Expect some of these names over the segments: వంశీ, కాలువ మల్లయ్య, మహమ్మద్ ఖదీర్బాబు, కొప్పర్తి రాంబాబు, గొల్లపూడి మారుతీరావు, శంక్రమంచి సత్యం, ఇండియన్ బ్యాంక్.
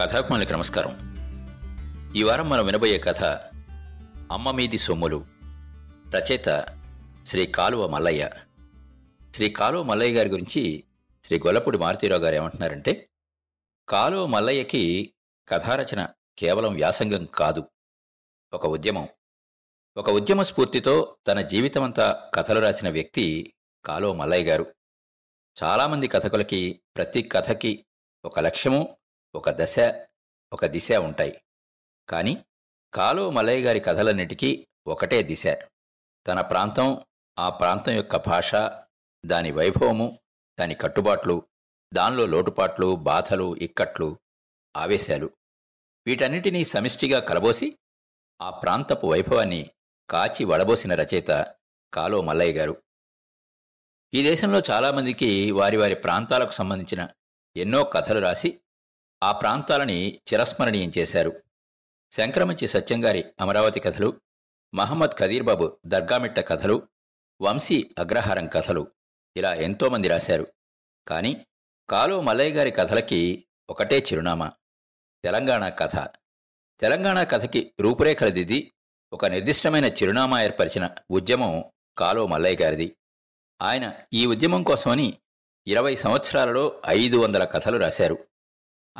కథాభిమానులకు నమస్కారం. ఈ వారం మనం వినబోయే కథ అమ్మ మీది సొమ్ములు. రచయిత శ్రీ కాలువ మల్లయ్య. శ్రీ కాలువ మల్లయ్య గారి గురించి శ్రీ గొల్లపూడి మారుతీరావు గారు ఏమంటున్నారంటే, కాలువ మల్లయ్యకి కథారచన కేవలం వ్యాసంగం కాదు, ఒక ఉద్యమం. ఒక ఉద్యమ స్ఫూర్తితో తన జీవితమంతా కథలు రాసిన వ్యక్తి కాలువ మల్లయ్య గారు. చాలామంది కథకులకి ప్రతి కథకి ఒక లక్ష్యము, ఒక దశ, ఒక దిశ ఉంటాయి. కానీ కాలువ మల్లయ్య గారి కథలన్నిటికీ ఒకటే దిశ, తన ప్రాంతం, ఆ ప్రాంతం యొక్క భాష, దాని వైభవము, దాని కట్టుబాట్లు, దానిలో లోటుపాట్లు, బాధలు, ఇక్కట్లు, ఆవేశాలు, వీటన్నిటినీ సమిష్టిగా కలబోసి ఆ ప్రాంతపు వైభవాన్ని కాచి వడబోసిన రచయిత కాలువ మల్లయ్య గారు. ఈ దేశంలో చాలామందికి వారి వారి ప్రాంతాలకు సంబంధించిన ఎన్నో కథలు రాసి ఆ ప్రాంతాలని చిరస్మరణీయం చేశారు. శంక్రమంచి సత్యం గారి అమరావతి కథలు, మహమ్మద్ ఖదీర్బాబు దర్గామిట్ట కథలు, వంశీ అగ్రహారం కథలు, ఇలా ఎంతోమంది రాశారు. కానీ కాలువ మల్లయ్య గారి కథలకి ఒకటే చిరునామా, తెలంగాణ కథ. తెలంగాణ కథకి రూపురేఖలు దిద్ది ఒక నిర్దిష్టమైన చిరునామా ఏర్పరిచిన ఉద్యమం కాలువ మల్లయ్య గారిది. ఆయన ఈ ఉద్యమం కోసమని 20 సంవత్సరాలలో 500 కథలు రాశారు.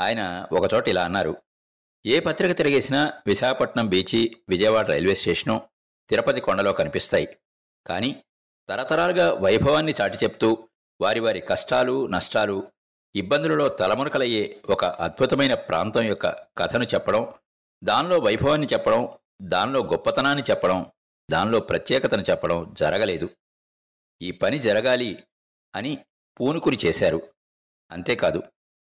ఆయన ఒకచోట ఇలా అన్నారు, ఏ పత్రిక తిరిగేసినా Visakhapatnam beach, Vijayawada railway station, Tirupati కొండలో కనిపిస్తాయి. కానీ తరతరాలుగా వైభవాన్ని చాటి చెప్తూ వారి వారి కష్టాలు, నష్టాలు, ఇబ్బందులలో తలమునకలయ్యే ఒక అద్భుతమైన ప్రాంతం యొక్క కథను చెప్పడం, దానిలో వైభవాన్ని చెప్పడం, దానిలో గొప్పతనాన్ని చెప్పడం, దానిలో ప్రత్యేకతను చెప్పడం జరగలేదు. ఈ పని జరగాలి అని పూనుకుని చేశారు. అంతేకాదు,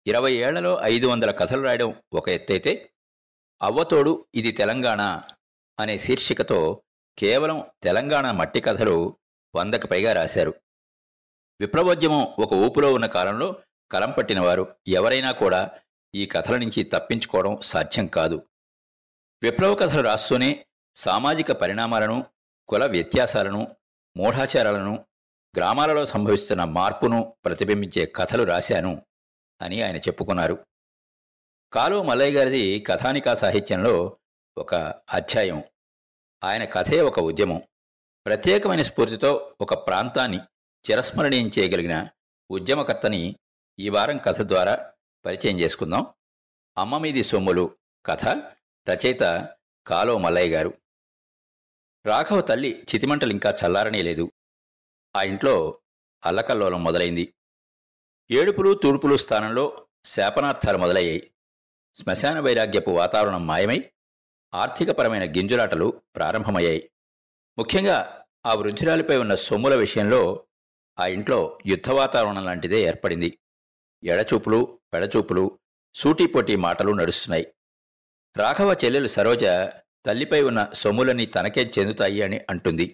20 ఏళ్లలో 500 కథలు రాయడం ఒక ఎత్తైతే, అవ్వతోడు ఇది తెలంగాణ అనే శీర్షికతో కేవలం తెలంగాణ మట్టి కథలు 100కి పైగా రాశారు. విప్లవోద్యమం ఒక ఊపులో ఉన్న కాలంలో కలం పట్టినవారు ఎవరైనా కూడా ఈ కథల నుంచి తప్పించుకోవడం సాధ్యం కాదు. విప్లవ కథలు రాస్తూనే సామాజిక పరిణామాలను, కుల వ్యత్యాసాలను, మూఢాచారాలను, గ్రామాలలో సంభవిస్తున్న మార్పును ప్రతిబింబించే కథలు రాశాను అని ఆయన చెప్పుకున్నారు. కాలువ మల్లయ్య గారిది కథానికా సాహిత్యంలో ఒక అధ్యాయం. ఆయన కథే ఒక ఉద్యమం. ప్రత్యేకమైన స్ఫూర్తితో ఒక ప్రాంతాన్ని చిరస్మరణీయం చేయగలిగిన ఉద్యమకర్తని ఈ వారం కథ ద్వారా పరిచయం చేసుకుందాం. అమ్మ మీది సొమ్ములు కథ, రచయిత కాలువ మల్లయ్య గారు. రాఘవ తల్లి చితిమంటలు ఇంకా చల్లారనే లేదు. ఆ ఇంట్లో అల్లకల్లోలం మొదలైంది. ఏడుపులు తూడుపులు స్థానంలో శాపనార్థాలు మొదలయ్యాయి. శ్మశాన వైరాగ్యపు వాతావరణం మాయమై ఆర్థికపరమైన గింజులాటలు ప్రారంభమయ్యాయి. ముఖ్యంగా ఆ వృద్ధురాలిపై ఉన్న సొమ్ముల విషయంలో ఆ ఇంట్లో యుద్ధ వాతావరణం లాంటిదే ఏర్పడింది. ఎడచూపులు, పెడచూపులు, సూటీపోటీ మాటలు నడుస్తున్నాయి. రాఘవ చెల్లెలు సరోజ తల్లిపై ఉన్న సొమ్ములని తనకే చెందుతాయి అని అంటుంది.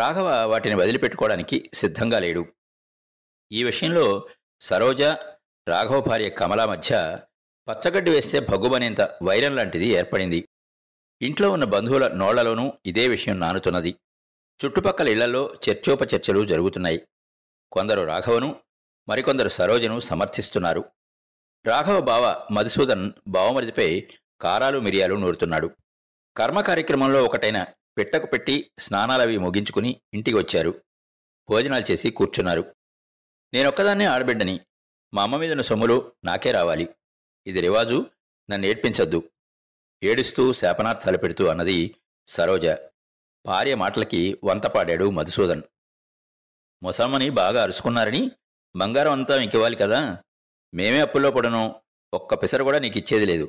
రాఘవ వాటిని వదిలిపెట్టుకోవడానికి సిద్ధంగా లేడు. ఈ విషయంలో సరోజ, రాఘవ భార్య కమల మధ్య పచ్చగడ్డి వేస్తే భగ్గుమనేంత వైరం లాంటిది ఏర్పడింది. ఇంట్లో ఉన్న బంధువుల నోళ్లలోనూ ఇదే విషయం నానుతున్నది. చుట్టుపక్కల ఇళ్లలో చర్చోపచర్చలు జరుగుతున్నాయి. కొందరు రాఘవను, మరికొందరు సరోజను సమర్థిస్తున్నారు. రాఘవ బావ మధుసూదన్ బావమరిదిపై కారాలు మిరియాలు నూరుతున్నాడు. కర్మ కార్యక్రమంలో ఒకటైన పెట్టకు పెట్టి స్నానాలవి ముగించుకుని ఇంటికి వచ్చారు. భోజనాలు చేసి కూర్చున్నారు. నేనొక్కదాన్నే ఆడబిడ్డని, మా అమ్మ మీదన్న సొమ్ములు నాకే రావాలి, ఇది రివాజు, నన్ను ఏడ్పించొద్దు, ఏడుస్తూ శాపనార్థాలు పెడుతూ అన్నది సరోజ. భార్య మాటలకి వంతపాడాడు మధుసూదన్. ముసమ్మని బాగా అరుచుకున్నారని బంగారం అంతా ఇంకివ్వాలి కదా, మేమే అప్పుల్లో పడను, ఒక్క పిసరు కూడా నీకు ఇచ్చేది లేదు,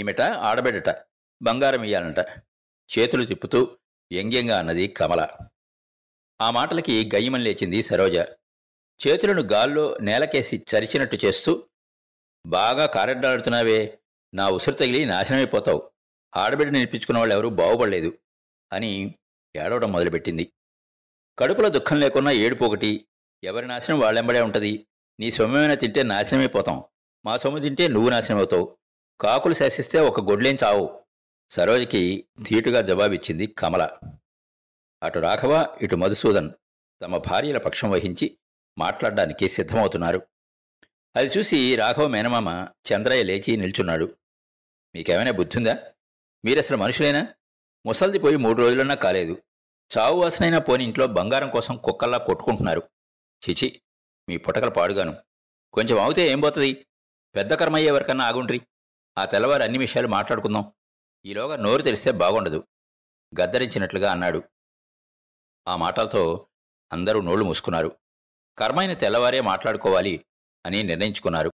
ఈమెట ఆడబిడ్డట బంగారం ఇయ్యాలంట, చేతులు తిప్పుతూ వ్యంగ్యంగా అన్నది కమల. ఆ మాటలకి గయ్యమని లేచింది సరోజ. చేతులను గాల్లో నేలకేసి చరిచినట్టు చేస్తూ, బాగా కారెడ్డాడుతున్నావే, నా ఉసురు తగిలి నాశనమైపోతావు, ఆడబిడ్డ నిలిపించుకున్న వాళ్ళు ఎవరూ బాగుపడలేదు అని ఏడవడం మొదలుపెట్టింది. కడుపులో దుఃఖం లేకున్నా ఏడుపు ఒకటి, ఎవరి నాశనం వాళ్ళెంబడే ఉంటుంది, నీ సొమ్మైనా తింటే నాశనమైపోతాం, మా సొమ్ము తింటే నువ్వు నాశనమవుతావు, కాకులు శాసిస్తే ఒక గొడ్లేం చావు, సరోజకి ధీటుగా జవాబిచ్చింది కమల. అటు రాఘవ, ఇటు మధుసూదన్ తమ భార్యల పక్షం వహించి మాట్లాడడానికి సిద్ధమవుతున్నారు. అది చూసి రాఘవ మేనమామ చంద్రయ్య లేచి నిల్చున్నాడు. మీకేమైనా బుద్ధుందా? మీరసలు మనుషులేనా? ముసల్ది పోయి 3 రోజులన్నా కాలేదు. చావు వాసనైనా పోని ఇంట్లో బంగారం కోసం కుక్కల్లా కొట్టుకుంటున్నారు. చిచి, మీ పుటకలు పాడుగాను. కొంచెం అవుతే ఏం పోతుంది? పెద్ద కర్మయ్యే ఎవరికన్నా ఆగుండ్రి. ఆ తెల్లవారు అన్ని విషయాలు మాట్లాడుకుందాం. ఈలోగా నోరు తెరిస్తే బాగుండదు గద్దరించినట్లుగా అన్నాడు. ఆ మాటలతో అందరూ నోళ్లు మూసుకున్నారు. కర్మైన తెల్లవారే మాట్లాడుకోవాలి అని నిర్ణయించుకున్నారు.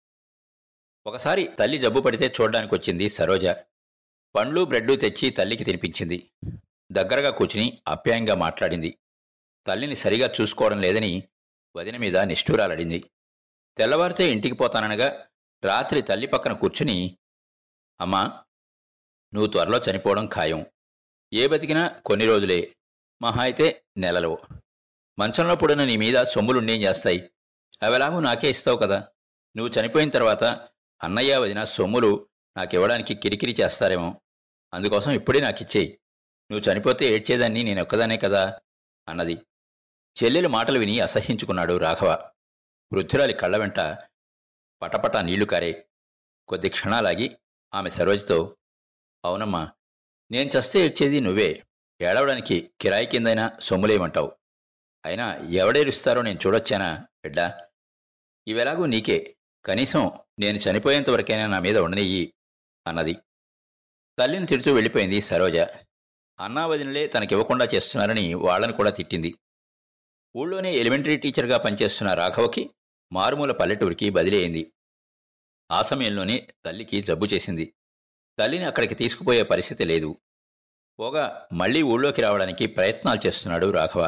ఒకసారి తల్లి జబ్బు పడితే చూడ్డానికి వచ్చింది సరోజ. పండ్లు బ్రెడ్డు తెచ్చి తల్లికి తినిపించింది. దగ్గరగా కూర్చుని ఆప్యాయంగా మాట్లాడింది. తల్లిని సరిగా చూసుకోవడం లేదని వదిన మీద నిష్ఠూరాలడింది. తెల్లవారితే ఇంటికి పోతాననగా రాత్రి తల్లి పక్కన కూర్చుని, అమ్మా, నువ్వు త్వరలో చనిపోవడం ఖాయం. ఏ బతికినా కొన్ని రోజులే, మహా అయితే నెలలో. మంచంలో పొడిన నీ మీద సొమ్ములుండేం చేస్తాయి? అవెలాగూ నాకే ఇస్తావు కదా. నువ్వు చనిపోయిన తర్వాత అన్నయ్య వదిన సొమ్ములు నాకివ్వడానికి కిరికిరి చేస్తారేమో. అందుకోసం ఇప్పుడే నాకిచ్చేయి. నువ్వు చనిపోతే ఏడ్చేదాన్ని నేనొక్కదానే కదా అన్నది. చెల్లెలు మాటలు విని అసహ్యించుకున్నాడు రాఘవ. వృద్ధురాలి కళ్ళ వెంట పటపటా నీళ్లు కారే. కొద్ది క్షణాలాగి ఆమె సరోజతో, అవునమ్మా, నేను చస్తే ఏడ్చేది నువ్వే. ఏడవడానికి కిరాయి కిందైనా సొమ్ములేమంటావు. అయినా ఎవడేరుస్తారో నేను చూడొచ్చానా బిడ్డా? ఇవెలాగూ నీకే, కనీసం నేను చనిపోయేంతవరకైనా నా మీద ఉండనియ్యి అన్నది. తల్లిని తిడుతూ వెళ్ళిపోయింది సరోజ. అన్నావదినలే తనకివ్వకుండా చేస్తున్నారని వాళ్లను కూడా తిట్టింది. ఊళ్ళోనే ఎలిమెంటరీ టీచర్గా పనిచేస్తున్న రాఘవకి మారుమూల పల్లెటూరికి బదిలీ అయింది. ఆ సమయంలోనే తల్లికి జబ్బు చేసింది. తల్లిని అక్కడికి తీసుకుపోయే పరిస్థితి లేదు. పోగా మళ్లీ ఊళ్ళోకి రావడానికి ప్రయత్నాలు చేస్తున్నాడు రాఘవ.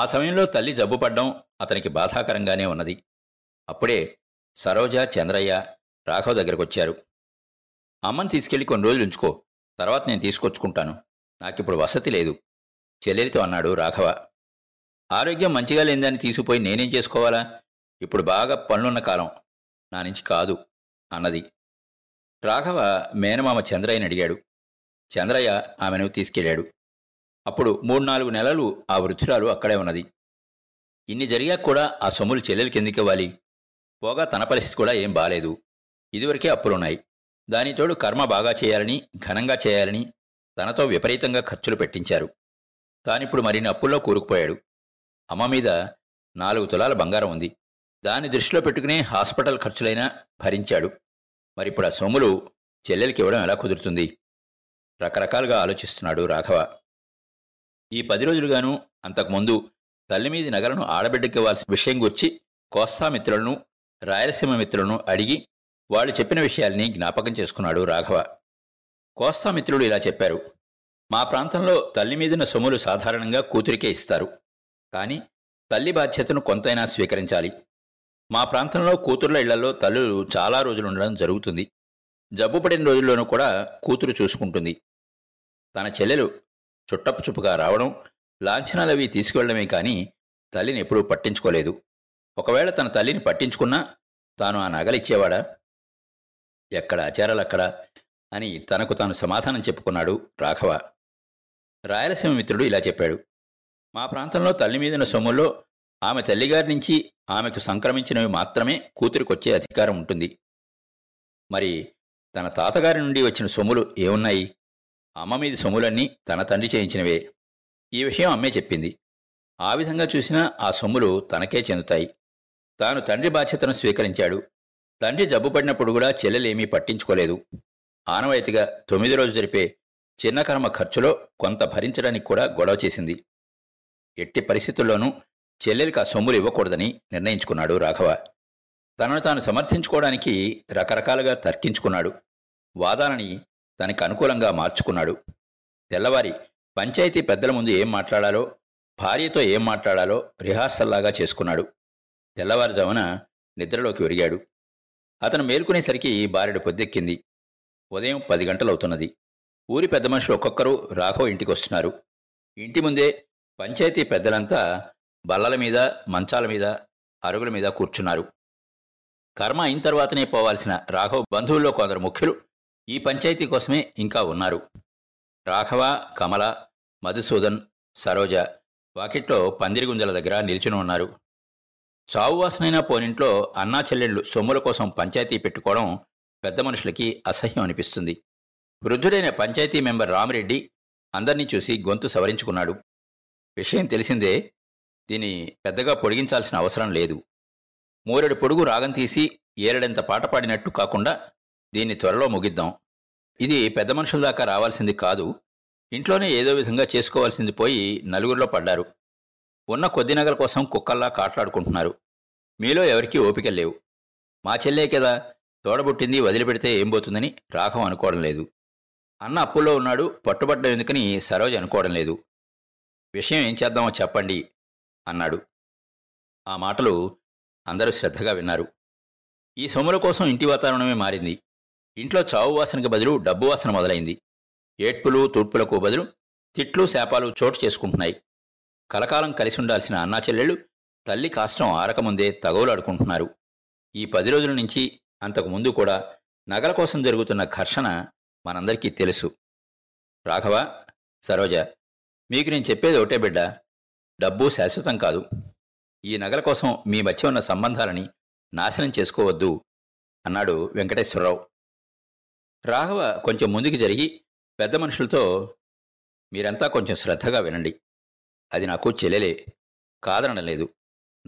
ఆ సమయంలో తల్లి జబ్బుపడ్డం అతనికి బాధాకరంగానే ఉన్నది. అప్పుడే సరోజ, చంద్రయ్య రాఘవ దగ్గరకొచ్చారు. అమ్మని తీసుకెళ్లి కొన్ని రోజులు ఉంచుకో, తర్వాత నేను తీసుకొచ్చుకుంటాను. నాకిప్పుడు వసతి లేదు చెల్లెలితో అన్నాడు రాఘవ. ఆరోగ్యం మంచిగా లేనిదాన్ని తీసుకుపోయి నేనేం చేసుకోవాలా? ఇప్పుడు బాగా పనులున్న కాలం, నా నుంచి కాదు అన్నది. రాఘవ మేనమామ చంద్రయ్యని అడిగాడు. చంద్రయ్య ఆమెను తీసుకెళ్లాడు. అప్పుడు 3-4 నెలలు ఆ వృద్ధురాలు అక్కడే ఉన్నది. ఇన్ని జరిగాక కూడా ఆ సొమ్ములు చెల్లెలు కిందికివ్వాలి. పోగా తన పరిస్థితి కూడా ఏం బాలేదు. ఇదివరకే అప్పులున్నాయి. దానితోడు కర్మ బాగా చేయాలని, ఘనంగా చేయాలని తనతో విపరీతంగా ఖర్చులు పెట్టించారు. తానిప్పుడు మరిన్ని అప్పుల్లో కూరుకుపోయాడు. అమ్మ మీద 4 తులాల బంగారం ఉంది. దాన్ని దృష్టిలో పెట్టుకునే హాస్పిటల్ ఖర్చులైనా భరించాడు. మరిప్పుడు ఆ సొమ్ములు చెల్లెలికి ఇవ్వడం ఎలా కుదురుతుంది? రకరకాలుగా ఆలోచిస్తున్నాడు రాఘవ. ఈ 10 రోజులుగాను అంతకుముందు తల్లిమీది నగలను ఆడబిడ్డకివ్వాల్సిన విషయం గురించి కోస్తా మిత్రులను, రాయలసీమ మిత్రులను అడిగి వాళ్ళు చెప్పిన విషయాల్ని జ్ఞాపకం చేసుకున్నాడు రాఘవ. కోస్తా మిత్రులు ఇలా చెప్పారు, మా ప్రాంతంలో తల్లి మీదున్న సొమ్ములు సాధారణంగా కూతురికే ఇస్తారు. కానీ తల్లి బాధ్యతను కొంతైనా స్వీకరించాలి. మా ప్రాంతంలో కూతుర్ల ఇళ్లలో తల్లులు చాలా రోజులుండడం జరుగుతుంది. జబ్బు పడిన రోజుల్లోనూ కూడా కూతురు చూసుకుంటుంది. తన చెల్లెలు చుట్టపుచుప్పుగా రావడం, లాంఛనాలవి తీసుకువెళ్లడమే కానీ తల్లిని ఎప్పుడూ పట్టించుకోలేదు. ఒకవేళ తన తల్లిని పట్టించుకున్నా తాను ఆ నగలిచ్చేవాడా? ఎక్కడ ఆచారాలక్కడ అని తనకు తాను సమాధానం చెప్పుకున్నాడు రాఘవ. రాయలసీమ మిత్రుడు ఇలా చెప్పాడు, మా ప్రాంతంలో తల్లి మీదున్న సొమ్ముల్లో ఆమె తల్లిగారి నుంచి ఆమెకు సంక్రమించినవి మాత్రమే కూతురికొచ్చే అధికారం ఉంటుంది. మరి తన తాతగారి నుండి వచ్చిన సొమ్ములు ఏమున్నాయి? అమ్మ మీది సొమ్ములన్నీ తన తండ్రి చేయించినవే. ఈ విషయం అమ్మే చెప్పింది. ఆ విధంగా చూసినా ఆ సొమ్ములు తనకే చెందుతాయి. తాను తండ్రి బాధ్యతను స్వీకరించాడు. తండ్రి జబ్బుపడినప్పుడు కూడా చెల్లెలేమీ పట్టించుకోలేదు. ఆనవాయితీగా 9వ రోజు జరిపే చిన్న కర్మ ఖర్చులో కొంత భరించడానికి కూడా గొడవ చేసింది. ఎట్టి పరిస్థితుల్లోనూ చెల్లెలికి ఆ సొమ్ములు ఇవ్వకూడదని నిర్ణయించుకున్నాడు రాఘవ. తనను తాను సమర్థించుకోవడానికి రకరకాలుగా తర్కించుకున్నాడు. వాదాలని తనకు అనుకూలంగా మార్చుకున్నాడు. తెల్లవారి పంచాయతీ పెద్దల ముందు ఏం మాట్లాడాలో, భార్యతో ఏం మాట్లాడాలో రిహార్సల్లాగా చేసుకున్నాడు. తెల్లవారుజామున నిద్రలోకి ఒరిగాడు. అతను మేల్కొనేసరికి బారెడు పొద్దెక్కింది. ఉదయం 10 గంటలవుతున్నది. ఊరి పెద్ద మనుషులు ఒక్కొక్కరు రాఘవ ఇంటికి వస్తున్నారు. ఇంటి ముందే పంచాయతీ పెద్దలంతా బల్లల మీద, మంచాల మీద, అరుగుల మీద కూర్చున్నారు. కర్మ అయిన తర్వాతనే పోవాల్సిన రాఘవ బంధువుల్లో కొందరు ముఖ్యులు ఈ పంచాయతీ కోసమే ఇంకా ఉన్నారు. రాఘవ, కమల, మధుసూదన్, సరోజ వాకిట్లో పందిరిగుంజల దగ్గర నిల్చుని ఉన్నారు. చావు వాసనైనా పోనింట్లో అన్నా చెల్లెళ్ళు సొమ్ముల కోసం పంచాయతీ పెట్టుకోవడం పెద్ద మనుషులకి అసహ్యం అనిపిస్తుంది. వృద్ధుడైన పంచాయతీ మెంబర్ రామిరెడ్డి అందర్నీ చూసి గొంతు సవరించుకున్నాడు. విషయం తెలిసిందే, దీన్ని పెద్దగా పొడిగించాల్సిన అవసరం లేదు. మూరెడు పొడుగు రాగం తీసి ఏరడంత పాట పాడినట్టు కాకుండా దీన్ని త్వరలో ముగిద్దాం. ఇది పెద్ద మనుషుల దాకా రావాల్సింది కాదు, ఇంట్లోనే ఏదో విధంగా చేసుకోవాల్సింది పోయి నలుగురిలో పడ్డారు. ఉన్న కొద్ది నగల కోసం కుక్కల్లా కాట్లాడుకుంటున్నారు. మీలో ఎవరికీ ఓపిక లేవు. మా చెల్లే కదా, తోడబుట్టింది, వదిలిపెడితే ఏం పోతుందని రాఘం అనుకోవడం లేదు. అన్న అప్పుల్లో ఉన్నాడు, పట్టుబడ్డం ఎందుకని సరోజ అనుకోవడం లేదు. విషయం ఏం చేద్దామో చెప్పండి అన్నాడు. ఆ మాటలు అందరూ శ్రద్ధగా విన్నారు. ఈ సొమ్ముల కోసం ఇంటి వాతావరణమే మారింది. ఇంట్లో చావు వాసనకి బదులు డబ్బు వాసన మొదలైంది. ఏడ్పులు తూడ్పులకు బదులు తిట్లు శాపాలు చోటు చేసుకుంటున్నాయి. కలకాలం కలిసి ఉండాల్సిన అన్నా చెల్లెళ్ళు తల్లి కాష్టం ఆరకముందే తగవులాడుకుంటున్నారు. ఈ 10 రోజుల నుంచి అంతకుముందు కూడా నగల కోసం జరుగుతున్న ఘర్షణ మనందరికీ తెలుసు. రాఘవ, సరోజ, మీకు నేను చెప్పేది ఒకటే బిడ్డ, డబ్బు శాశ్వతం కాదు. ఈ నగల కోసం మీ మధ్య ఉన్న సంబంధాలని నాశనం చేసుకోవద్దు అన్నాడు వెంకటేశ్వరరావు. రాఘవ కొంచెం ముందుకు జరిగి పెద్ద మనుషులతో, మీరంతా కొంచెం శ్రద్ధగా వినండి. అది నాకు చెల్లెలే, కాదనలేదు.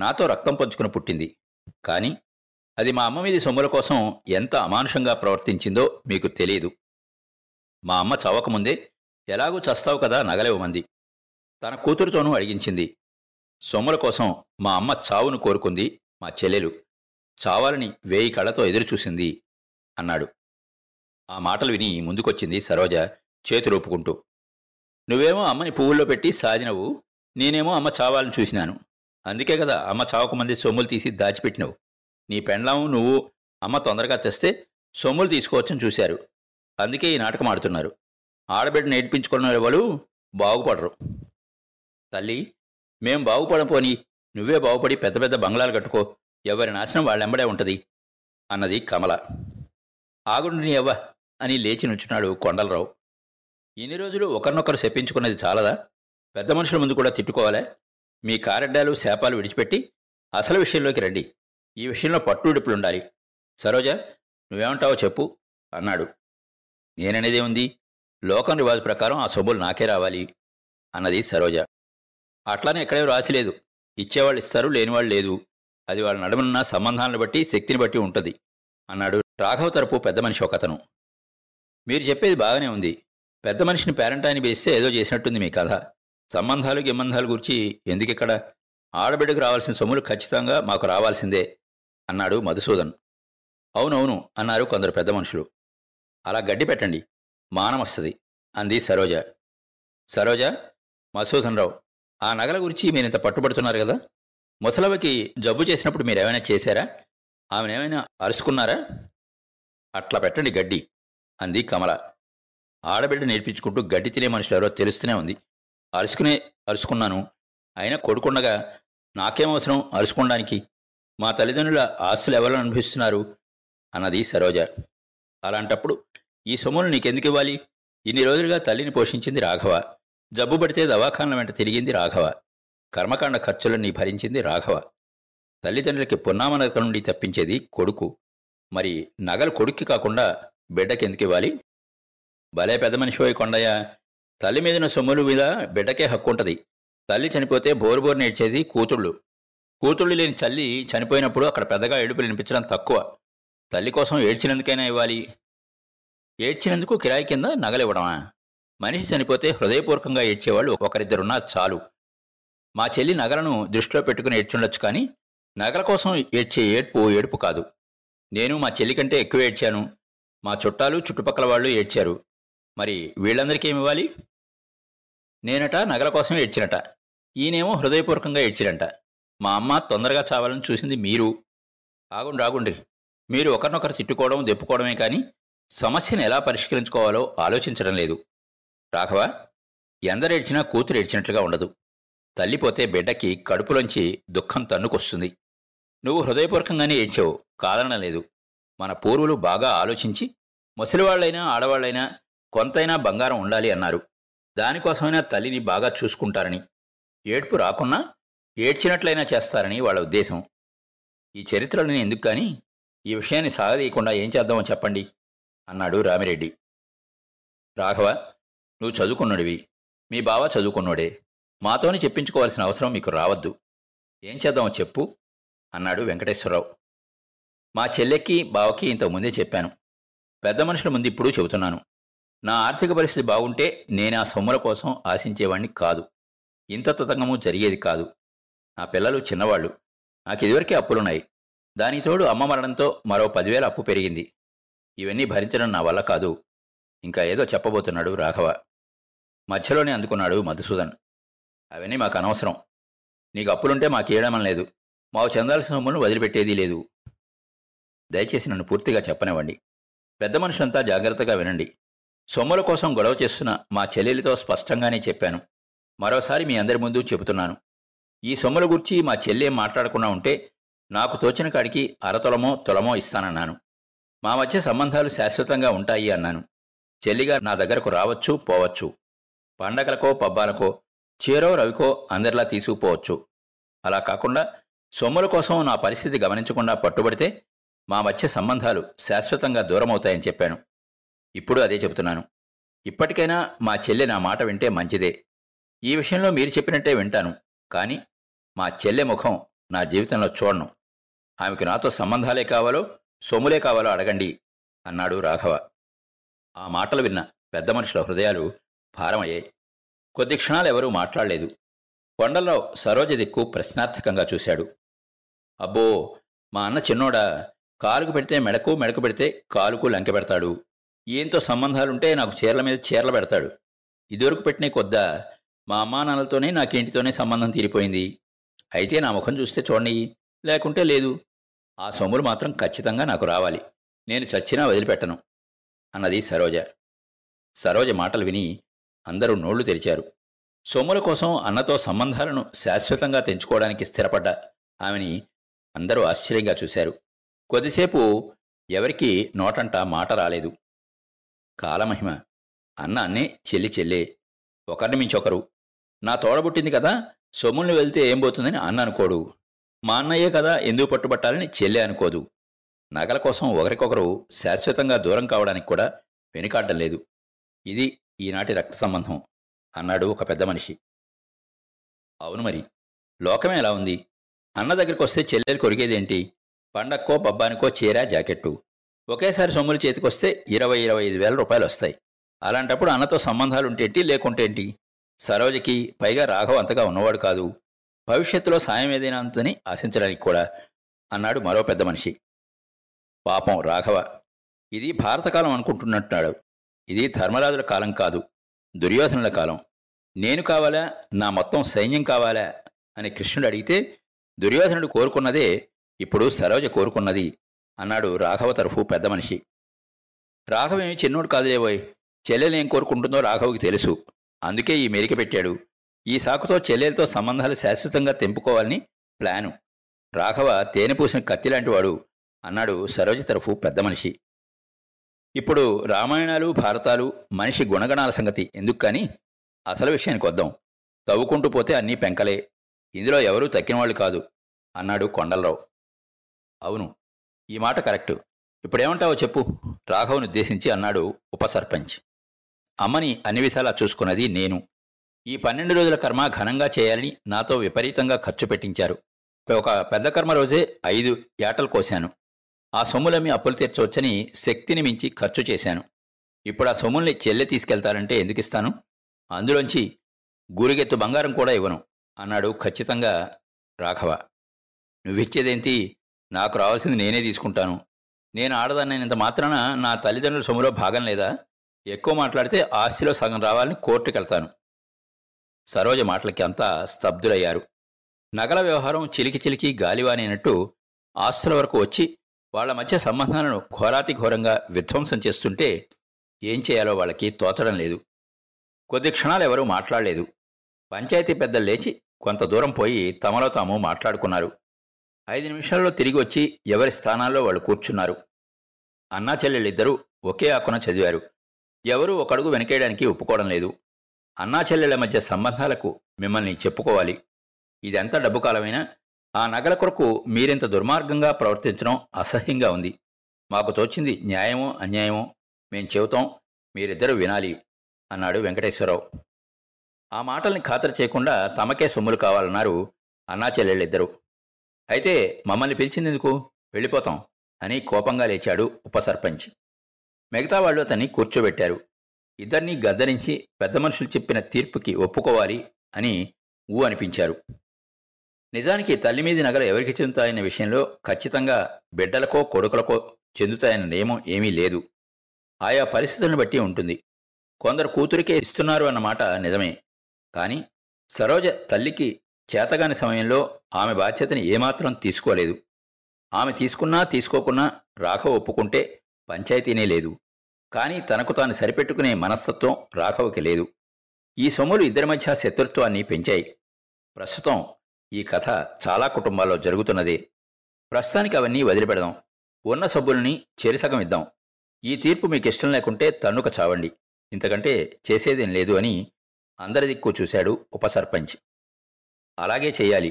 నాతో రక్తం పంచుకుని పుట్టింది. కానీ అది మా అమ్మ మీది సొమ్ముల కోసం ఎంత అమానుషంగా ప్రవర్తించిందో మీకు తెలియదు. మా అమ్మ చవకముందే ఎలాగూ చస్తావు కదా నగలివ్వమంది. తన కూతురుతోనూ అడిగించింది. సొమ్ముల కోసం మా అమ్మ చావును కోరుకుంది. మా చెల్లెలు చావాలని 1000 కళ్ళతో ఎదురుచూసింది అన్నాడు. ఆ మాటలు విని ముందుకొచ్చింది సరోజ చేతులూపుకుంటూ. నువ్వేమో అమ్మని పువ్వుల్లో పెట్టి సాధినవు, నేనేమో అమ్మ చావాలని చూసినాను. అందుకే కదా అమ్మ చావకమంది సొమ్ములు తీసి దాచిపెట్టినవు. నీ పెండ్లాము నువ్వు అమ్మ తొందరగా చేస్తే సొమ్ములు తీసుకోవచ్చని చూశారు. అందుకే ఈ నాటకం ఆడుతున్నారు. ఆడబిడ్డ నేర్పించుకున్న వాళ్ళు బాగుపడరు. తల్లి, మేం బాగుపడపోని నువ్వే బాగుపడి పెద్ద పెద్ద బంగ్లాలు కట్టుకో. ఎవరి నాశనం వాళ్ళెంబడే ఉంటుంది అన్నది కమల. ఆగుండు నీ అవ్వ అని లేచి నుంచున్నాడు కొండలరావు. ఇన్ని రోజులు ఒకరినొకరు శపించుకున్నది చాలదా? పెద్ద మనుషుల ముందు కూడా తిట్టుకోవాలే? మీ కారెడ్డాలు శాపాలు విడిచిపెట్టి అసలు విషయంలోకి రండి. ఈ విషయంలో పట్టుడిప్పులుండాలి. సరోజ, నువ్వేమంటావో చెప్పు అన్నాడు. నేననేదేముంది, లోకం రివాజు ప్రకారం ఆ సొమ్ములు నాకే రావాలి అన్నది సరోజ. అట్లానే ఎక్కడే రాసిలేదు. ఇచ్చేవాళ్ళు ఇస్తారు, లేనివాళ్ళు లేదు. అది వాళ్ళ నడుమన్న సంబంధాలను బట్టి, శక్తిని బట్టి ఉంటుంది అన్నాడు రాఘవ తరపు పెద్ద మనిషి ఒకతను. మీరు చెప్పేది బాగానే ఉంది. పెద్ద మనిషిని పేరంటాయని పిలిస్తే ఏదో చేసినట్టుంది మీ కథ. సంబంధాలు గిమ్బంధాలు గురించి ఎందుకిక్కడ? ఆడబిడ్డకు రావాల్సిన సొమ్ములు ఖచ్చితంగా మాకు రావాల్సిందే అన్నాడు మధుసూదన్. అవునవును అన్నారు కొందరు పెద్ద మనుషులు. అలా గడ్డి పెట్టండి, మానం వస్తుంది అంది సరోజ. సరోజ, మధుసూదన్ రావు, ఆ నగల గురించి మీరింత పట్టుబడుతున్నారు కదా, ముసలవ్వకి జబ్బు చేసినప్పుడు మీరేమైనా చేశారా? ఆమెనేమైనా అరుచుకున్నారా? అట్లా పెట్టండి గడ్డి అంది కమల. ఆడబిడ్డ నేర్పించుకుంటూ గడ్డి తినే మనుషులు ఎవరో తెలుస్తూనే ఉంది. అరుచుకున్నాను. అయినా కొడుకుండగా నాకేమవసరం అరుచుకోవడానికి? మా తల్లిదండ్రుల ఆస్తులు ఎవరు అనుభవిస్తున్నారు అన్నది సరోజ. అలాంటప్పుడు ఈ సొమ్ములు నీకెందుకు ఇవ్వాలి? ఇన్ని రోజులుగా తల్లిని పోషించింది రాఘవ. జబ్బు పడితే దవాఖాన వెంట తిరిగింది రాఘవ. కర్మకాండ ఖర్చులన్నీ భరించింది రాఘవ. తల్లిదండ్రులకి పున్నామనక నుండి తప్పించేది కొడుకు. మరి నగలు కొడుక్కి కాకుండా బిడ్డకెందుకు ఇవ్వాలి? భలే పెద్ద మనిషి కొండయ్య, తల్లి మీదన సొమ్ములు మీద బిడ్డకే హక్కు ఉంటుంది. తల్లి చనిపోతే బోరుబోరు నేర్చేది కూతుళ్ళు. కూతుళ్ళు లేని తల్లి చనిపోయినప్పుడు అక్కడ పెద్దగా ఏడుపులు వినిపించడం తక్కువ. తల్లి కోసం ఏడ్చినందుకైనా ఇవ్వాలి. ఏడ్చినందుకు కిరాయి కింద నగలివ్వడమా? మనిషి చనిపోతే హృదయపూర్వకంగా ఏడ్చేవాళ్ళు ఒకరిద్దరున్నా చాలు. మా చెల్లి నగలను దృష్టిలో పెట్టుకుని ఏడ్చుండొచ్చు, కానీ నగల కోసం ఏడ్చే ఏడుపు కాదు. నేను మా చెల్లి కంటే ఎక్కువ ఏడ్చాను. మా చుట్టాలు చుట్టుపక్కల వాళ్ళు ఏడ్చారు. మరి వీళ్ళందరికీ ఏమివ్వాలి? నేనట నగల కోసం ఏడ్చినట, ఈయనేమో హృదయపూర్వకంగా ఏడ్చిరంట. మా అమ్మ తొందరగా చావాలని చూసింది మీరు. ఆగుండ్రాగుండ్రి, మీరు ఒకరినొకరు తిట్టుకోవడం దెప్పుకోవడమే కానీ సమస్యను ఎలా పరిష్కరించుకోవాలో ఆలోచించడం లేదు. రాఘవ, ఎందరేడ్చినా కూతురు ఏడ్చినట్లుగా ఉండదు. తల్లిపోతే బిడ్డకి కడుపులోంచి దుఃఖం తన్నుకొస్తుంది. నువ్వు హృదయపూర్వకంగానే ఏడ్చావు, కాదనం లేదు. మన పూర్వులు బాగా ఆలోచించి ముసలివాళ్లైనా ఆడవాళ్లైనా కొంతైనా బంగారం ఉండాలి అన్నారు. దానికోసమైనా తల్లిని బాగా చూసుకుంటారని, ఏడుపు రాకున్నా ఏడ్చినట్లయినా చేస్తారని వాళ్ళ ఉద్దేశం. ఈ చరిత్రలోనే ఎందుకు కానీ ఈ విషయాన్ని సాగదీయకుండా ఏం చేద్దామో చెప్పండి అన్నాడు రామిరెడ్డి. రాఘవ, నువ్వు చదువుకున్నోడివి, మీ బావ చదువుకున్నోడే, మాతోనే చెప్పించుకోవాల్సిన అవసరం మీకు రావద్దు, ఏం చేద్దామో చెప్పు అన్నాడు వెంకటేశ్వరరావు. మా చెల్లెక్కి బావకి ఇంతకుముందే చెప్పాను, పెద్ద మనుషుల ముందు ఇప్పుడు చెబుతున్నాను, నా ఆర్థిక పరిస్థితి బాగుంటే నేను ఆ సొమ్ముల కోసం ఆశించేవాణ్ణి కాదు, ఇంత తతంగము జరిగేది కాదు. నా పిల్లలు చిన్నవాళ్ళు, నాకు ఇదివరకే అప్పులున్నాయి, దానితోడు అమ్మ మరణంతో మరో 10,000 అప్పు పెరిగింది, ఇవన్నీ భరించడం నా వల్ల కాదు. ఇంకా ఏదో చెప్పబోతున్నాడు రాఘవ, మధ్యలోనే అందుకున్నాడు మధుసూదన్. అవన్నీ మాకు అనవసరం, నీకు అప్పులుంటే మాకేయడం లేదు, మాకు చెందాల్సిన సొమ్మును వదిలిపెట్టేదీ లేదు. దయచేసి నన్ను పూర్తిగా చెప్పనివ్వండి, పెద్ద మనుషులంతా జాగ్రత్తగా వినండి. సొమ్ముల కోసం గొడవ చేస్తున్న మా చెల్లెలితో స్పష్టంగానే చెప్పాను, మరోసారి మీ అందరి ముందు చెబుతున్నాను, ఈ సొమ్ముల గురించి మా చెల్లెం మాట్లాడకుండా ఉంటే నాకు తోచిన కాడికి అరతొలమో తొలమో ఇస్తానన్నాను. మా మధ్య సంబంధాలు శాశ్వతంగా ఉంటాయి అన్నాను. చెల్లిగా నా దగ్గరకు రావచ్చు, పోవచ్చు, పండగలకో పబ్బాలకో చేరో రవికో అందరిలా తీసుకుపోవచ్చు. అలా కాకుండా సొమ్ముల కోసం నా పరిస్థితి గమనించకుండా పట్టుబడితే మా మధ్య సంబంధాలు శాశ్వతంగా దూరమవుతాయని చెప్పాను. ఇప్పుడు అదే చెబుతున్నాను. ఇప్పటికైనా మా చెల్లె నా మాట వింటే మంచిదే. ఈ విషయంలో మీరు చెప్పినట్టే వింటాను, కానీ మా చెల్లె ముఖం నా జీవితంలో చూడను. ఆమెకు నాతో సంబంధాలే కావాలో సొమ్ములే కావాలో అడగండి అన్నాడు రాఘవ. ఆ మాటలు విన్న పెద్ద మనుషుల హృదయాలు భారమయ్యాయి. కొద్ది క్షణాలు ఎవరూ మాట్లాడలేదు. కొండలరావు సరోజ దిక్కు ప్రశ్నార్థకంగా చూశాడు. అబ్బో, మా అన్న చిన్నోడా, కాలుకు పెడితే మెడకు, మెడకు పెడితే కాలుకు లంక పెడతాడు, ఈయంతో సంబంధాలుంటే నాకు చీరల మీద చీరలు పెడతాడు, ఇదివరకు పెట్టిన కొద్దా మా అమ్మానాన్నలతోనే నాకేంటితోనే సంబంధం తీరిపోయింది, అయితే నా ముఖం చూస్తే చూడండి, లేకుంటే లేదు, ఆ సొమ్ములు మాత్రం ఖచ్చితంగా నాకు రావాలి, నేను చచ్చినా వదిలిపెట్టను అన్నది సరోజ. సరోజ మాటలు విని అందరూ నోళ్లు తెరిచారు. సొమ్ముల కోసం అన్నతో సంబంధాలను శాశ్వతంగా తెంచుకోవడానికి స్థిరపడ్డ ఆమెని అందరూ ఆశ్చర్యంగా చూశారు. కొద్దిసేపు ఎవరికీ నోటంట మాట రాలేదు. కాలమహిమ, అన్న అన్నే, చెల్లి చెల్లే, ఒకరిని మించొకరు. నా తోడబుట్టింది కదా, సొమ్ముల్ని వెళ్తే ఏం పోతుందని అన్న అనుకోడు, మా అన్నయ్యే కదా ఎందుకు పట్టుబట్టాలని చెల్లె అనుకోదు. నగల కోసం ఒకరికొకరు శాశ్వతంగా దూరం కావడానికి కూడా వెనుకాడడం లేదు. ఇది ఈనాటి రక్త సంబంధం అన్నాడు ఒక పెద్ద మనిషి. అవును, మరి లోకమే ఎలా ఉంది? అన్న దగ్గరికి వస్తే చెల్లెలు కొరిగేదేంటి? పండక్కో పబ్బానికో చీరా జాకెట్టు, ఒకేసారి సొమ్ములు చేతికొస్తే 20-25,000 రూపాయలు వస్తాయి. అలాంటప్పుడు అన్నతో సంబంధాలుంటేంటి, లేకుంటేంటి? సరోజకి, పైగా రాఘవ్ అంతగా ఉన్నవాడు కాదు, భవిష్యత్తులో సాయం ఏదైనా అంతని ఆశించడానికి కూడా అన్నాడు మరో పెద్ద మనిషి. పాపం రాఘవ, ఇది భారతకాలం అనుకుంటున్నట్టున్నాడు. ఇది ధర్మరాజుల కాలం కాదు, దుర్యోధనుల కాలం. నేను కావాలా, నా మొత్తం సైన్యం కావాలా అని కృష్ణుడు అడిగితే దుర్యోధనుడు కోరుకున్నదే ఇప్పుడు సరోజ కోరుకున్నది అన్నాడు రాఘవ తరఫు పెద్ద మనిషి. రాఘవేమి చిన్నోడు కాదులేబోయ్, చెల్లెలేం కోరుకుంటుందో రాఘవ్కి తెలుసు, అందుకే ఈ మెరిక పెట్టాడు. ఈ సాకుతో చెల్లెలతో సంబంధాలు శాశ్వతంగా తెంపుకోవాలని ప్లాను. రాఘవ తేనె పూసిన కత్తిలాంటివాడు అన్నాడు సరోజ తరఫు పెద్ద మనిషి. ఇప్పుడు రామాయణాలు భారతాలు మనిషి గుణగణాల సంగతి ఎందుకు కానీ అసలు విషయానికి వద్దాం. తవ్వుకుంటూ పోతే అన్నీ పెంకలే, ఇందులో ఎవరూ తక్కినవాళ్ళు కాదు అన్నాడు కొండలరావు. అవును, ఈ మాట కరెక్టు. ఇప్పుడేమంటావో చెప్పు రాఘవ్ను ఉద్దేశించి అన్నాడు ఉప సర్పంచ్. అమ్మని అన్ని విధాలా చూసుకున్నది నేను. ఈ 12 రోజుల కర్మ ఘనంగా చేయాలని నాతో విపరీతంగా ఖర్చు పెట్టించారు. ఒక పెద్ద కర్మ రోజే 5 ఏటలు కోశాను. ఆ సొమ్ములమ్మి అప్పులు తీర్చవచ్చని శక్తిని మించి ఖర్చు చేశాను. ఇప్పుడు ఆ సొమ్ముల్ని చెల్లె తీసుకెళ్తారంటే ఎందుకు ఇస్తాను? అందులోంచి గురిగెత్తు బంగారం కూడా ఇవ్వను అన్నాడు ఖచ్చితంగా రాఘవ. నువ్విచ్చేదేంటి, నాకు రావాల్సింది నేనే తీసుకుంటాను. నేను ఆడదాన్నైనంత మాత్రాన నా తల్లిదండ్రుల సొమ్ములో భాగం లేదా? ఎక్కువ మాట్లాడితే ఆస్తిలో సగం రావాలని కోర్టుకెళ్తాను. సరోజ మాటలకి అంతా స్తబ్దులయ్యారు. నగల వ్యవహారం చిలికి చిలికి గాలివానేనట్టు ఆస్తుల వరకు వచ్చి వాళ్ల మధ్య సంబంధాలను ఘోరాతిఘోరంగా విధ్వంసం చేస్తుంటే ఏం చేయాలో వాళ్ళకి తోచడం లేదు. కొద్ది క్షణాలు ఎవరూ మాట్లాడలేదు. పంచాయతీ పెద్దలు లేచి కొంత దూరం పోయి తమలో తాము మాట్లాడుకున్నారు. 5 నిమిషాల్లో తిరిగి వచ్చి ఎవరి స్థానాల్లో వాళ్ళు కూర్చున్నారు. అన్నా చెల్లెళ్ళిద్దరూ ఒకే ఆకున చదివారు. ఎవరూ ఒకడుగు వెనకేయడానికి ఒప్పుకోవడం లేదు. అన్నా చెల్లెళ్ల మధ్య సంబంధాలకు మిమ్మల్ని చెప్పుకోవాలి, ఇదెంత డబ్బు కాలమైనా ఆ నగల కొరకు మీరింత దుర్మార్గంగా ప్రవర్తించడం అసహ్యంగా ఉంది. మాకు తోచింది న్యాయమో అన్యాయమో మేం చెబుతాం, మీరిద్దరూ వినాలి అన్నాడు వెంకటేశ్వరరావు. ఆ మాటల్ని ఖాతరు చేయకుండా తమకే సొమ్ములు కావాలన్నారు అన్నా చెల్లెళ్ళిద్దరూ. అయితే మమ్మల్ని పిలిచిందెందుకు, వెళ్ళిపోతాం అని కోపంగా లేచాడు ఉప సర్పంచ్. మిగతా వాళ్ళు అతన్ని కూర్చోబెట్టారు. ఇద్దరినీ గద్దరించి పెద్ద మనుషులు చెప్పిన తీర్పుకి ఒప్పుకోవాలి అని ఊ అనిపించారు. నిజానికి తల్లిమీది నగలు ఎవరికి చెందుతాయన్న విషయంలో ఖచ్చితంగా బిడ్డలకో కొడుకులకో చెందుతాయన్న నియమం ఏమీ లేదు. ఆయా పరిస్థితులను బట్టి ఉంటుంది. కొందరు కూతురికే ఇస్తున్నారు అన్నమాట నిజమే, కానీ సరోజ తల్లికి చేతగాని సమయంలో ఆమె బాధ్యతని ఏమాత్రం తీసుకోలేదు. ఆమె తీసుకున్నా తీసుకోకున్నా రాఘవ ఒప్పుకుంటే పంచాయతీనే లేదు. కానీ తనకు తాను సరిపెట్టుకునే మనస్తత్వం రాఘవకి లేదు. ఈ సొమ్ములు ఇద్దరి మధ్య శత్రుత్వాన్ని పెంచాయి. ప్రస్తుతం ఈ కథ చాలా కుటుంబాల్లో జరుగుతున్నదే. ప్రస్తుతానికి అవన్నీ వదిలిపెడదాం, ఉన్న సబ్బుల్ని చెరిసగం ఇద్దాం. ఈ తీర్పు మీకు ఇష్టం లేకుంటే తన్నుక చావండి, ఇంతకంటే చేసేదేం లేదు అని అందరి దిక్కు చూశాడు ఉప సర్పంచ్. అలాగే చేయాలి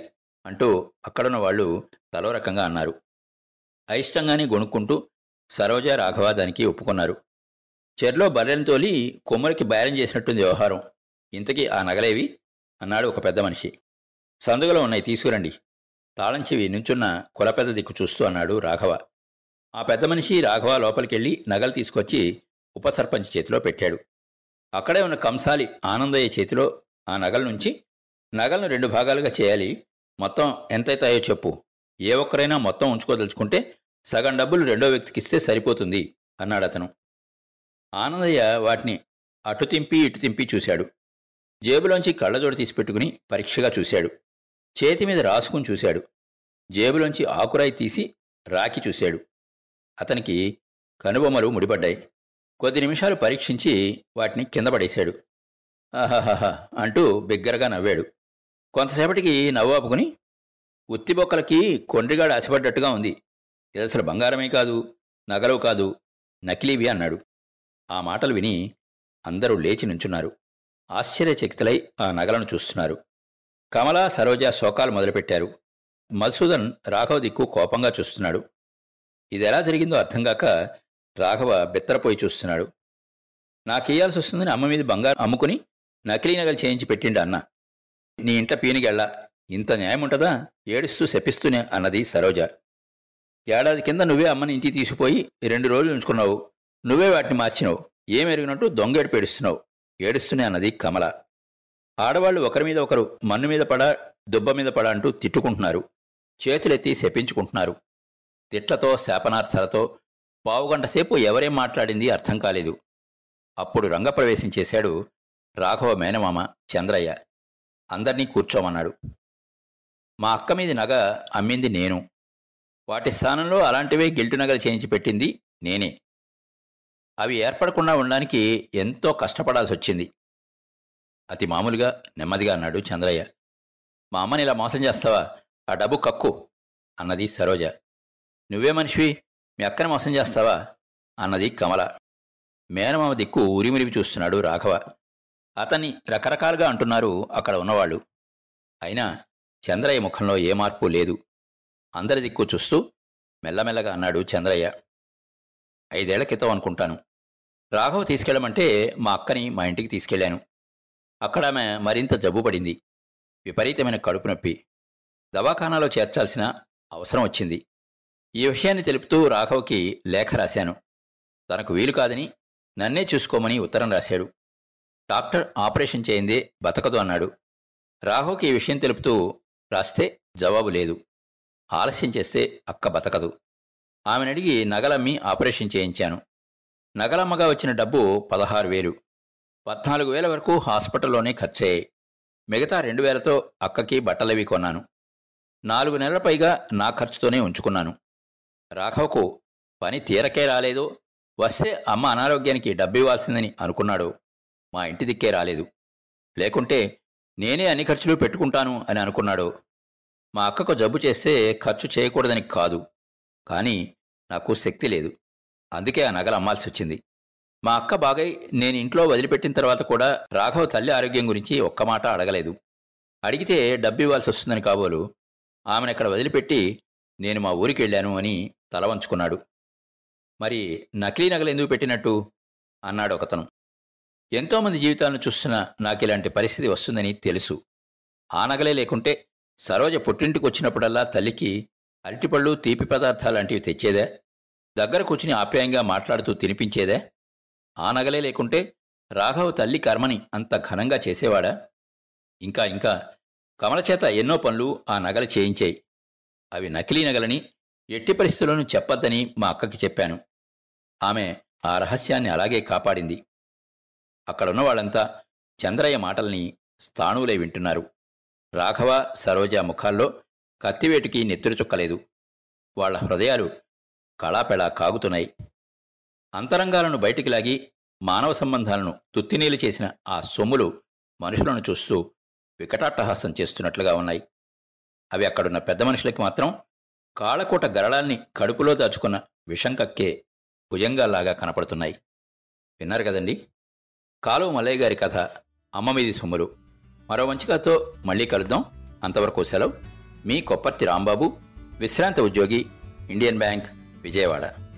అంటూ అక్కడున్న వాళ్ళు తలో రకంగా అన్నారు. అయిష్టంగానే గొణుక్కుంటూ సరోజ రాఘవ దానికి ఒప్పుకున్నారు. చెర్లో బర్రెను తోలి కొమ్మరికి బయలం చేసినట్టుంది వ్యవహారం. ఇంతకీ ఆ నగలేవి అన్నాడు ఒక పెద్ద మనిషి. సందుగలో ఉన్నాయి, తీసుకురండి తాళంచివి నుంచున్న కులపెద్ద దిక్కు చూస్తూ అన్నాడు రాఘవ. ఆ పెద్ద మనిషి రాఘవ లోపలికెళ్ళి నగలు తీసుకొచ్చి ఉప సర్పంచ్ చేతిలో పెట్టాడు. అక్కడే ఉన్న కంసాలి ఆనందయ్య చేతిలో ఆ నగల నుంచి, నగలను రెండు భాగాలుగా చేయాలి, మొత్తం ఎంతైతాయో చెప్పు, ఏ ఒక్కరైనా మొత్తం ఉంచుకోదలుచుకుంటే సగం డబ్బులు రెండో వ్యక్తికిస్తే సరిపోతుంది అన్నాడతను. ఆనందయ్య వాటిని అటు తింపి ఇటు తింపి చూశాడు. జేబులోంచి కళ్ళజోడు తీసి పెట్టుకుని పరీక్షగా చూశాడు. చేతి మీద రాసుకుని చూశాడు. జేబులోంచి ఆకురాయి తీసి రాకి చూశాడు. అతనికి కనుబొమ్మలు ముడిపడ్డాయి. కొద్ది నిమిషాలు పరీక్షించి వాటిని కింద పడేశాడు. ఆహాహాహా అంటూ బిగ్గరగా నవ్వాడు. కొంతసేపటికి నవ్వు ఆపుకుని, ఉత్తిబొక్కలకి కొండ్రిగాడు ఆశపడ్డట్టుగా ఉంది, ఇది అసలు బంగారమే కాదు, నగలు కాదు, నకిలీవి అన్నాడు. ఆ మాటలు విని అందరూ లేచి నుంచున్నారు. ఆశ్చర్యచకితులై ఆ నగలను చూస్తున్నారు. కమల సరోజ శోకాలు మొదలుపెట్టారు. మధుసూదన్ రాఘవ దిక్కు కోపంగా చూస్తున్నాడు. ఇదెలా జరిగిందో అర్థంగాక రాఘవ బిత్తరపోయి చూస్తున్నాడు. నాకేయాల్సి వస్తుందని అమ్మ మీద బంగారు అమ్ముకుని నకిలీ నగలు చేయించి పెట్టిండు అన్న, నీ ఇంట పీనిగెళ్ళ, ఇంత న్యాయం ఉంటుందా ఏడుస్తూ శపిస్తూనే అన్నది సరోజ. ఏడాది కింద నువ్వే అమ్మని ఇంటికి తీసిపోయి 2 రోజులు ఉంచుకున్నావు, నువ్వే వాటిని మార్చినావు, ఏమెరిగినట్టు దొంగేడు పేడుస్తున్నావు ఏడుస్తూనే అన్నది కమల. ఆడవాళ్లు ఒకరి మీద ఒకరు మన్ను మీద పడ, దుబ్బ మీద పడ అంటూ తిట్టుకుంటున్నారు. చేతులెత్తి శపించుకుంటున్నారు. తిట్లతో శాపనార్థాలతో పావుగంటసేపు ఎవరేం మాట్లాడింది అర్థం కాలేదు. అప్పుడు రంగప్రవేశం చేశాడు రాఘవ మేనమామ చంద్రయ్య. అందర్నీ కూర్చోమన్నాడు. మా అక్క మీద నగ అమ్మింది నేను, వాటి స్థానంలో అలాంటివే గిల్టు నగలు చేయించి పెట్టింది నేనే. అవి ఏర్పడకుండా ఉండడానికి ఎంతో కష్టపడాల్సి వచ్చింది అతి మామూలుగా నెమ్మదిగా అన్నాడు చంద్రయ్య. మా అమ్మని ఇలా మోసం చేస్తావా, ఆ డబ్బు కక్కు అన్నది సరోజ. నువ్వే మనిషివి, మీ అక్కని మోసం చేస్తావా అన్నది కమల. మేనమామ దిక్కు ఉరిమిరివి చూస్తున్నాడు రాఘవ. అతన్ని రకరకాలుగా అంటున్నారు అక్కడ ఉన్నవాళ్ళు. అయినా చంద్రయ్య ముఖంలో ఏ మార్పు లేదు. అందరి దిక్కు చూస్తూ మెల్లమెల్లగా అన్నాడు చంద్రయ్య. 5 ఏళ్ల క్రితం అనుకుంటాను, రాఘవ తీసుకెళ్లమంటే మా అక్కని మా ఇంటికి తీసుకెళ్లాను. అక్కడ ఆమె మరింత జబ్బు పడింది. విపరీతమైన కడుపు నొప్పి, దవాఖానాలో చేర్చాల్సిన అవసరం వచ్చింది. ఈ విషయాన్ని తెలుపుతూ రాఘవ్కి లేఖ రాశాను. తనకు వీలు కాదని నన్నే చూసుకోమని ఉత్తరం రాశాడు. డాక్టర్ ఆపరేషన్ చేయిందే బతకదు అన్నాడు. రాఘవ్కి ఈ విషయం తెలుపుతూ రాస్తే జవాబు లేదు. ఆలస్యం చేస్తే అక్క బతకదు. ఆమెనడిగి నగలమ్మి ఆపరేషన్ చేయించాను. నగలమ్మగా వచ్చిన డబ్బు 16,000, 14,000 వరకు హాస్పిటల్లోనే ఖర్చయ్యాయి. మిగతా 2,000తో అక్కకి బట్టలవి కొన్నాను. 4 నెలల పైగా నా ఖర్చుతోనే ఉంచుకున్నాను. రాఘవకు పని తీరకే రాలేదో, వస్తే అమ్మ అనారోగ్యానికి డబ్బు ఇవ్వాల్సిందని అనుకున్నాడు. మా ఇంటి దిక్కే రాలేదు, లేకుంటే నేనే అన్ని ఖర్చులు పెట్టుకుంటాను అని అనుకున్నాడు. మా అక్కకు జబ్బు చేస్తే ఖర్చు చేయకూడదని కాదు, కానీ నాకు శక్తి లేదు, అందుకే ఆ నగలు అమ్మాల్సి వచ్చింది. మా అక్క బాగై నేను ఇంట్లో వదిలిపెట్టిన తర్వాత కూడా రాఘవ తల్లి ఆరోగ్యం గురించి ఒక్క మాట అడగలేదు. అడిగితే డబ్బు ఇవ్వాల్సి వస్తుందని కాబోలు ఆమెను అక్కడ వదిలిపెట్టి నేను మా ఊరికి వెళ్ళాను అని తల వంచుకున్నాడు. మరి నకిలీ నగలు ఎందుకు పెట్టినట్టు అన్నాడు ఒకతను. ఎంతోమంది జీవితాలను చూస్తున్న నాకు ఇలాంటి పరిస్థితి వస్తుందని తెలుసు. ఆ నగలే లేకుంటే సరోజ పుట్టింటికి వచ్చినప్పుడల్లా తల్లికి అరటిపళ్ళు, తీపి పదార్థాలాంటివి తెచ్చేదా? దగ్గర కూర్చుని ఆప్యాయంగా మాట్లాడుతూ తినిపించేదా? ఆ నగలే లేకుంటే రాఘవ్ తల్లి కర్మని అంత ఘనంగా చేసేవాడా? ఇంకా ఇంకా కమలచేత ఎన్నో పనులు ఆ నగలు చేయించాయి. అవి నకిలీ నగలని ఎట్టి పరిస్థితుల్లోనూ చెప్పొద్దని మా అక్కకి చెప్పాను. ఆమె ఆ రహస్యాన్ని అలాగే కాపాడింది. అక్కడున్న వాళ్ళంతా చంద్రయ్య మాటల్ని స్థాణువులై వింటున్నారు. రాఘవ, సరోజ ముఖాల్లో కత్తివేటుకి నెత్తురుచుక్కలేదు. వాళ్ల హృదయాలు కళాపెళా కాగుతున్నాయి. అంతరంగాలను బయటికి లాగి మానవ సంబంధాలను తుత్తినీలు చేసిన ఆ సొమ్ములు మనుషులను చూస్తూ వికటాట్టహాసం చేస్తున్నట్లుగా ఉన్నాయి. అవి అక్కడున్న పెద్ద మనుషులకి మాత్రం కాళకోట గరళాన్ని కడుపులో దాచుకున్న విషం కక్కే భుజంగాల్లాగా కనపడుతున్నాయి. విన్నారు కదండి కాలువ మల్లయ్య గారి కథ అమ్మమీది సొమ్ములు. మరో వంచికతో మళ్ళీ కలుద్దాం. అంతవరకు సెలవు. మీ కొప్పర్తి రాంబాబు, విశ్రాంత ఉద్యోగి, ఇండియన్ బ్యాంక్, విజయవాడ.